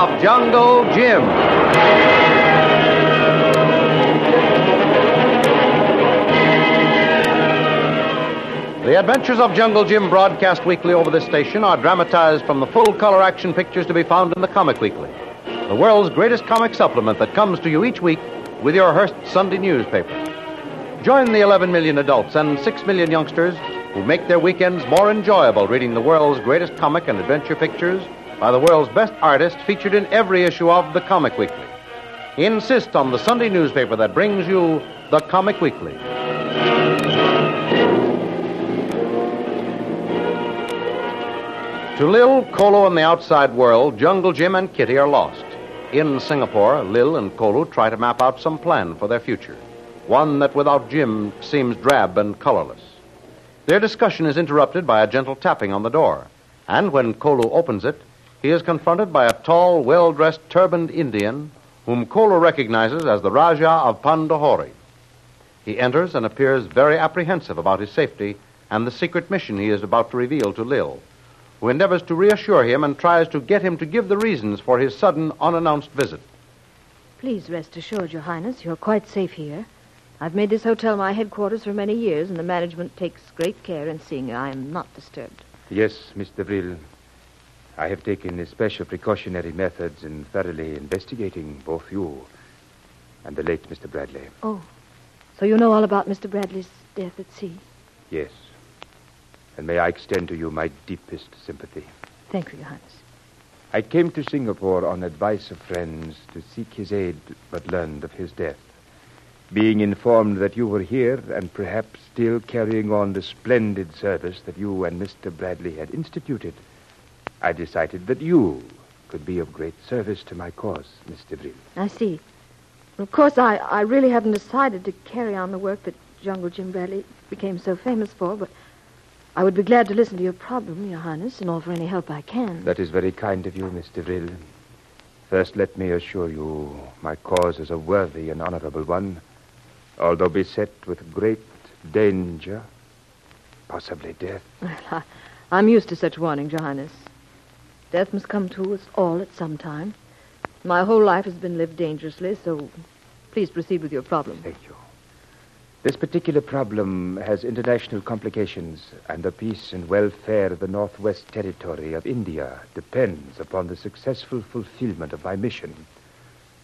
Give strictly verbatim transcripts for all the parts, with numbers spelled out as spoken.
of Jungle Jim. The Adventures of Jungle Jim, broadcast weekly over this station, are dramatized from the full-color action pictures to be found in the Comic Weekly, the world's greatest comic supplement that comes to you each week with your Hearst Sunday newspaper. Join the eleven million adults and six million youngsters who make their weekends more enjoyable reading the world's greatest comic and adventure pictures by the world's best artists featured in every issue of the Comic Weekly. Insist on the Sunday newspaper that brings you the Comic Weekly. To Lil, Kolu, and the outside world, Jungle Jim and Kitty are lost. In Singapore, Lil and Kolu try to map out some plan for their future, one that without Jim seems drab and colorless. Their discussion is interrupted by a gentle tapping on the door, and when Kolu opens it, he is confronted by a tall, well-dressed, turbaned Indian whom Kolu recognizes as the Raja of Pondahori. He enters and appears very apprehensive about his safety and the secret mission he is about to reveal to Lil, who endeavors to reassure him and tries to get him to give the reasons for his sudden, unannounced visit. Please rest assured, Your Highness, you're quite safe here. I've made this hotel my headquarters for many years, and the management takes great care in seeing I am not disturbed. Yes, Mister Riddle. I have taken special precautionary methods in thoroughly investigating both you and the late Mister Bradley. Oh, so you know all about Mister Bradley's death at sea? Yes. And may I extend to you my deepest sympathy. Thank you, Your Highness. I came to Singapore on advice of friends to seek his aid, but learned of his death. Being informed that you were here and perhaps still carrying on the splendid service that you and Mister Bradley had instituted, I decided that you could be of great service to my cause, Mister Brill. I see. Of course, I, I really hadn't decided to carry on the work that Jungle Jim Bradley became so famous for, but I would be glad to listen to your problem, Your Highness, and offer any help I can. That is very kind of you, Mister Riddle. First, let me assure you my cause is a worthy and honorable one, although beset with great danger, possibly death. Well, I, I'm used to such warnings, Your Highness. Death must come to us all at some time. My whole life has been lived dangerously, so please proceed with your problem. Thank you. This particular problem has international complications, and the peace and welfare of the Northwest Territory of India depends upon the successful fulfillment of my mission.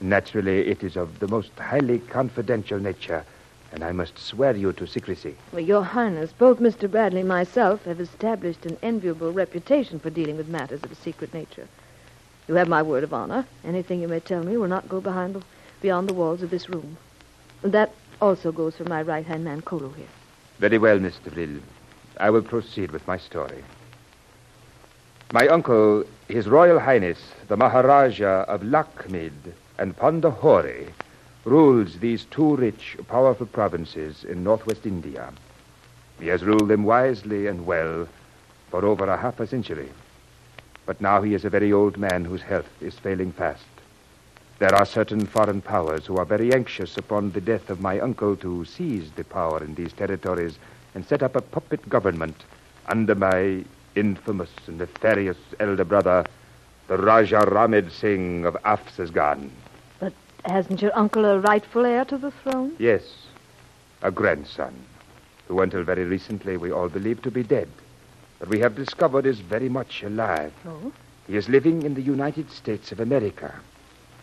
Naturally, it is of the most highly confidential nature, and I must swear you to secrecy. Well, Your Highness, both Mister Bradley and myself have established an enviable reputation for dealing with matters of a secret nature. You have my word of honor. Anything you may tell me will not go behind the, beyond the walls of this room. That also goes for my right-hand man, Kolu, here. Very well, Mister Lil. I will proceed with my story. My uncle, His Royal Highness, the Maharaja of Lakhmid and Pondahori, rules these two rich, powerful provinces in northwest India. He has ruled them wisely and well for over a half a century. But now he is a very old man whose health is failing fast. There are certain foreign powers who are very anxious upon the death of my uncle to seize the power in these territories and set up a puppet government under my infamous and nefarious elder brother, the Raja Ramid Singh of Afsas Gan. But hasn't your uncle a rightful heir to the throne? Yes, a grandson, who until very recently we all believed to be dead, but we have discovered is very much alive. Oh? He is living in the United States of America.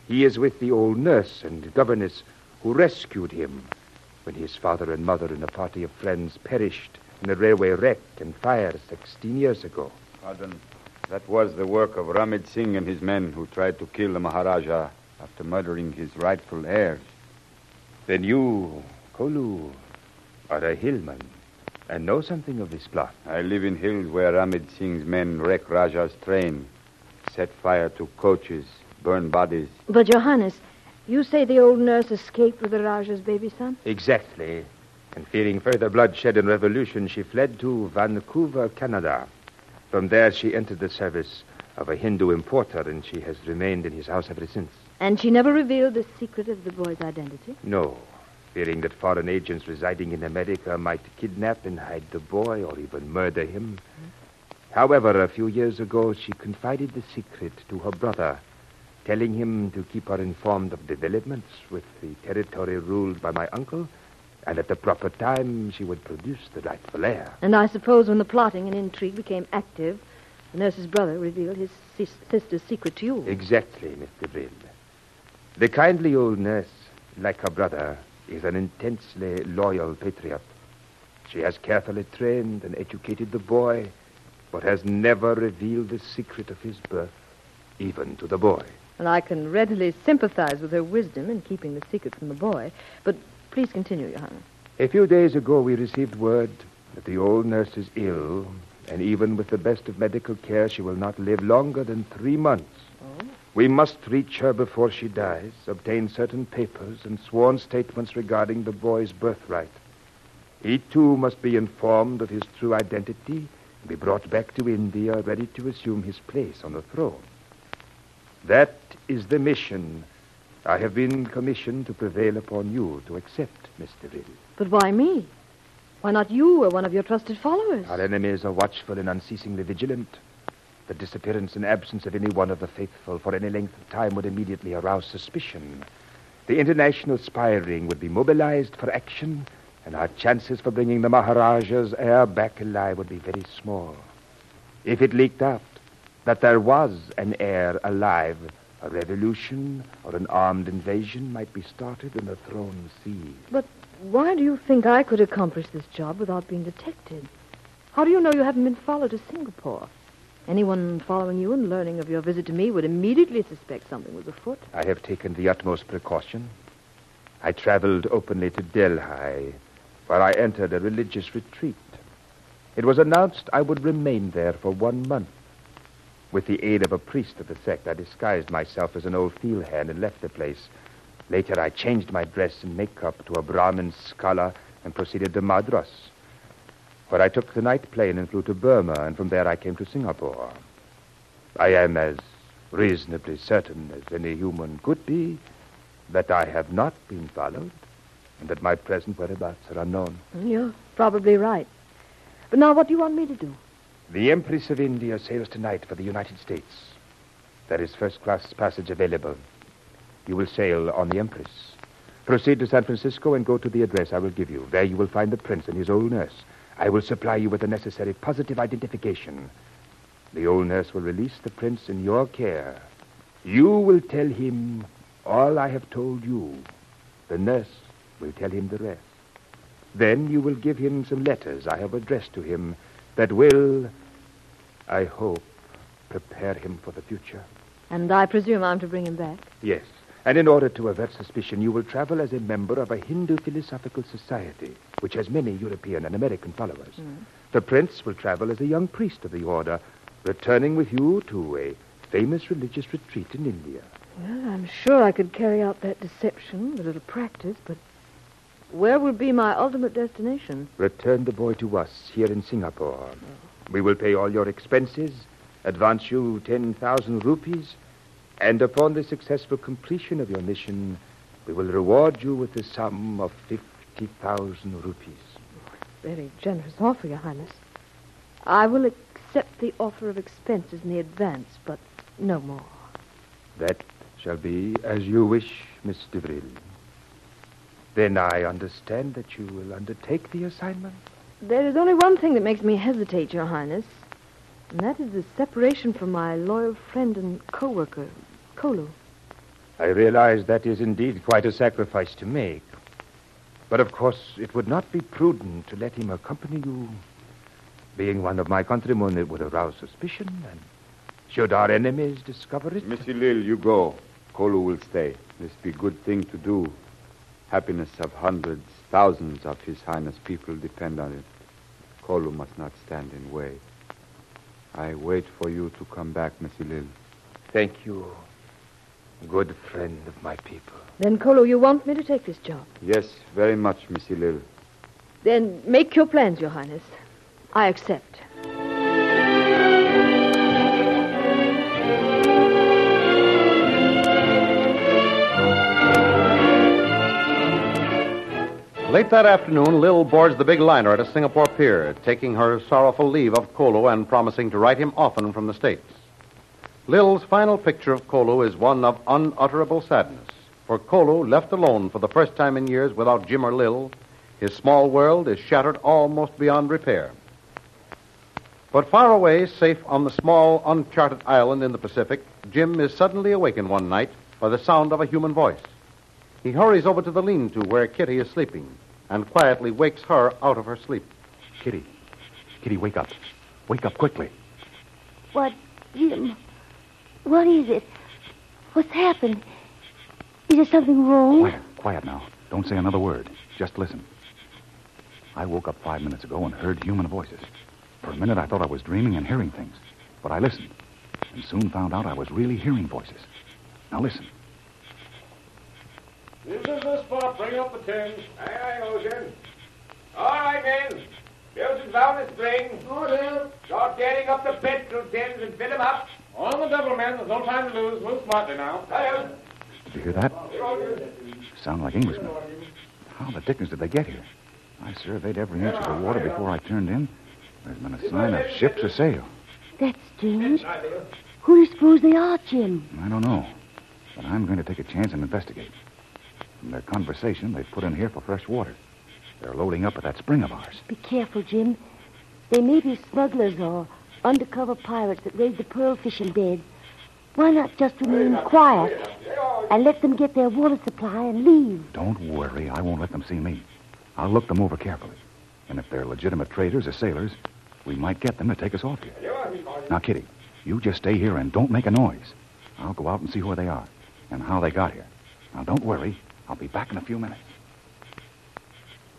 He is with the old nurse and governess who rescued him when his father and mother and a party of friends perished in a railway wreck and fire sixteen years ago. Pardon, that was the work of Ramid Singh and his men who tried to kill the Maharaja after murdering his rightful heirs. Then you, Kolu, are a hillman and know something of this plot. I live in hills where Ramid Singh's men wreck Raja's train, set fire to coaches, burn bodies. But, Your Highness, you say the old nurse escaped with the Raja's baby son? Exactly. And fearing further bloodshed and revolution, she fled to Vancouver, Canada. From there, she entered the service of a Hindu importer, and she has remained in his house ever since. And she never revealed the secret of the boy's identity? No, fearing that foreign agents residing in America might kidnap and hide the boy or even murder him. Mm-hmm. However, a few years ago, she confided the secret to her brother, telling him to keep her informed of developments with the territory ruled by my uncle, and at the proper time she would produce the rightful heir. And I suppose when the plotting and intrigue became active, the nurse's brother revealed his sister's secret to you. Exactly, Mister Riddle. The kindly old nurse, like her brother, is an intensely loyal patriot. She has carefully trained and educated the boy, but has never revealed the secret of his birth, even to the boy. Well, I can readily sympathize with her wisdom in keeping the secret from the boy, but please continue, Johanna. A few days ago, we received word that the old nurse is ill, and even with the best of medical care, she will not live longer than three months. Oh. We must reach her before she dies, obtain certain papers and sworn statements regarding the boy's birthright. He, too, must be informed of his true identity and be brought back to India, ready to assume his place on the throne. That is the mission I have been commissioned to prevail upon you to accept, Mister Riddle. But why me? Why not you or one of your trusted followers? Our enemies are watchful and unceasingly vigilant. The disappearance and absence of any one of the faithful for any length of time would immediately arouse suspicion. The international spy ring would be mobilized for action, and our chances for bringing the Maharaja's heir back alive would be very small. If it leaked out that there was an heir alive, a revolution or an armed invasion might be started and the throne seized. But why do you think I could accomplish this job without being detected? How do you know you haven't been followed to Singapore? Anyone following you and learning of your visit to me would immediately suspect something was afoot. I have taken the utmost precaution. I traveled openly to Delhi, where I entered a religious retreat. It was announced I would remain there for one month. With the aid of a priest of the sect, I disguised myself as an old field hand and left the place. Later, I changed my dress and makeup to a Brahmin scholar and proceeded to Madras, where I took the night plane and flew to Burma, and from there I came to Singapore. I am as reasonably certain as any human could be that I have not been followed and that my present whereabouts are unknown. You're probably right. But now what do you want me to do? The Empress of India sails tonight for the United States. There is first-class passage available. You will sail on the Empress. Proceed to San Francisco and go to the address I will give you. There you will find the prince and his old nurse. I will supply you with the necessary positive identification. The old nurse will release the prince in your care. You will tell him all I have told you. The nurse will tell him the rest. Then you will give him some letters I have addressed to him that will, I hope, prepare him for the future. And I presume I'm to bring him back? Yes. And in order to avert suspicion, you will travel as a member of a Hindu philosophical society, which has many European and American followers. Mm. The prince will travel as a young priest of the order, returning with you to a famous religious retreat in India. Well, I'm sure I could carry out that deception with a little practice, but where will be my ultimate destination? Return the boy to us here in Singapore. Oh. We will pay all your expenses, advance you ten thousand rupees, and upon the successful completion of your mission, we will reward you with the sum of fifty thousand rupees. Oh, very generous offer, Your Highness. I will accept the offer of expenses in the advance, but no more. That shall be as you wish, Miss Devril. Then I understand that you will undertake the assignment? There is only one thing that makes me hesitate, Your Highness, and that is the separation from my loyal friend and co-worker, Kolu. I realize that is indeed quite a sacrifice to make. But, of course, it would not be prudent to let him accompany you. Being one of my countrymen, it would arouse suspicion, and should our enemies discover it... Monsieur Lil, you go. Kolu will stay. This be good thing to do. Happiness of hundreds, thousands of His Highness people depend on it. Kolu must not stand in way. I wait for you to come back, Monsieur Lil. Thank you, good friend of my people. Then, Kolu, you want me to take this job? Yes, very much, Monsieur Lil. Then make your plans, Your Highness. I accept. Late that afternoon, Lil boards the big liner at a Singapore pier, taking her sorrowful leave of Kolu and promising to write him often from the States. Lil's final picture of Kolu is one of unutterable sadness. For Kolu, left alone for the first time in years without Jim or Lil, his small world is shattered almost beyond repair. But far away, safe on the small, uncharted island in the Pacific, Jim is suddenly awakened one night by the sound of a human voice. He hurries over to the lean-to where Kitty is sleeping and quietly wakes her out of her sleep. Kitty, Kitty, wake up. Wake up quickly. What, Jim? What is it? What's happened? Is there something wrong? Quiet, quiet now. Don't say another word. Just listen. I woke up five minutes ago and heard human voices. For a minute, I thought I was dreaming and hearing things. But I listened and soon found out I was really hearing voices. Now listen. This is the spot. Bring up the tins. Aye, aye, Ocean. All right, men. Bilton's down the string. Good, Hill. Start getting up the petrol tins and fit them up. On the double, men. There's no time to lose. Move smartly now. Hill. Did you hear that? Sound like Englishmen. How the dickens did they get here? I surveyed every inch of the water before I turned in. There's been a sign of ships a sail. That's strange. Who do you suppose they are, Jim? I don't know. But I'm going to take a chance and investigate. From their conversation, they've put in here for fresh water. They're loading up at that spring of ours. Be careful, Jim. They may be smugglers or undercover pirates that raid the pearl fishing beds. Why not just remain quiet and let them get their water supply and leave? Don't worry. I won't let them see me. I'll look them over carefully. And if they're legitimate traders or sailors, we might get them to take us off here. Now, Kitty, you just stay here and don't make a noise. I'll go out and see where they are and how they got here. Now, don't worry. I'll be back in a few minutes.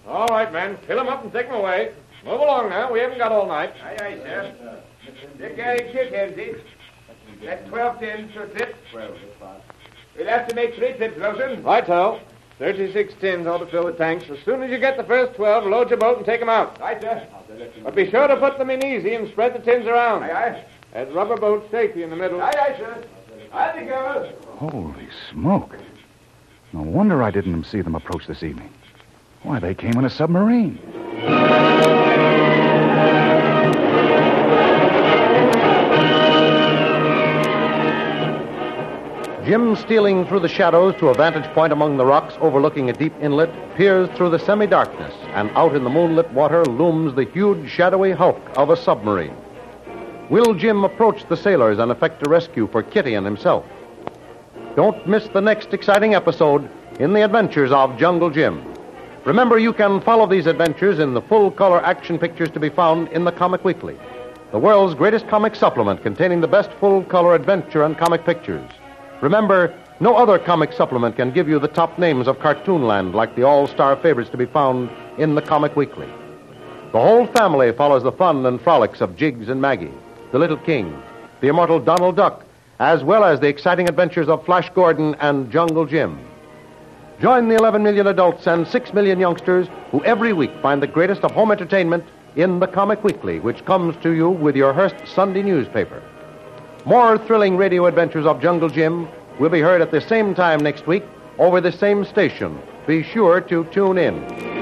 All right, men. Fill them up and take them away. Move along now. We haven't got all night. Aye, aye, sir. They're getting ship empty. That's twelve tins for a trip. We'll have to make three trips, Wilson. Right-o. thirty-six tins ought to fill the tanks. As soon as you get the first twelve, load your boat and take them out. Right, sir. But be sure to put them in easy and spread the tins around. Aye, aye. There's rubber boats safely in the middle. Aye, aye, sir. Aye, the girl. Holy smoke. No wonder I didn't see them approach this evening. Why, they came in a submarine. Jim, stealing through the shadows to a vantage point among the rocks overlooking a deep inlet, peers through the semi-darkness, and out in the moonlit water looms the huge, shadowy hulk of a submarine. Will Jim approach the sailors and effect a rescue for Kitty and himself? Don't miss the next exciting episode in the adventures of Jungle Jim. Remember, you can follow these adventures in the full-color action pictures to be found in the Comic Weekly, the world's greatest comic supplement containing the best full-color adventure and comic pictures. Remember, no other comic supplement can give you the top names of Cartoonland like the all-star favorites to be found in the Comic Weekly. The whole family follows the fun and frolics of Jiggs and Maggie, the Little King, the immortal Donald Duck, as well as the exciting adventures of Flash Gordon and Jungle Jim. Join the eleven million adults and six million youngsters who every week find the greatest of home entertainment in the Comic Weekly, which comes to you with your Hearst Sunday newspaper. More thrilling radio adventures of Jungle Jim will be heard at the same time next week over the same station. Be sure to tune in.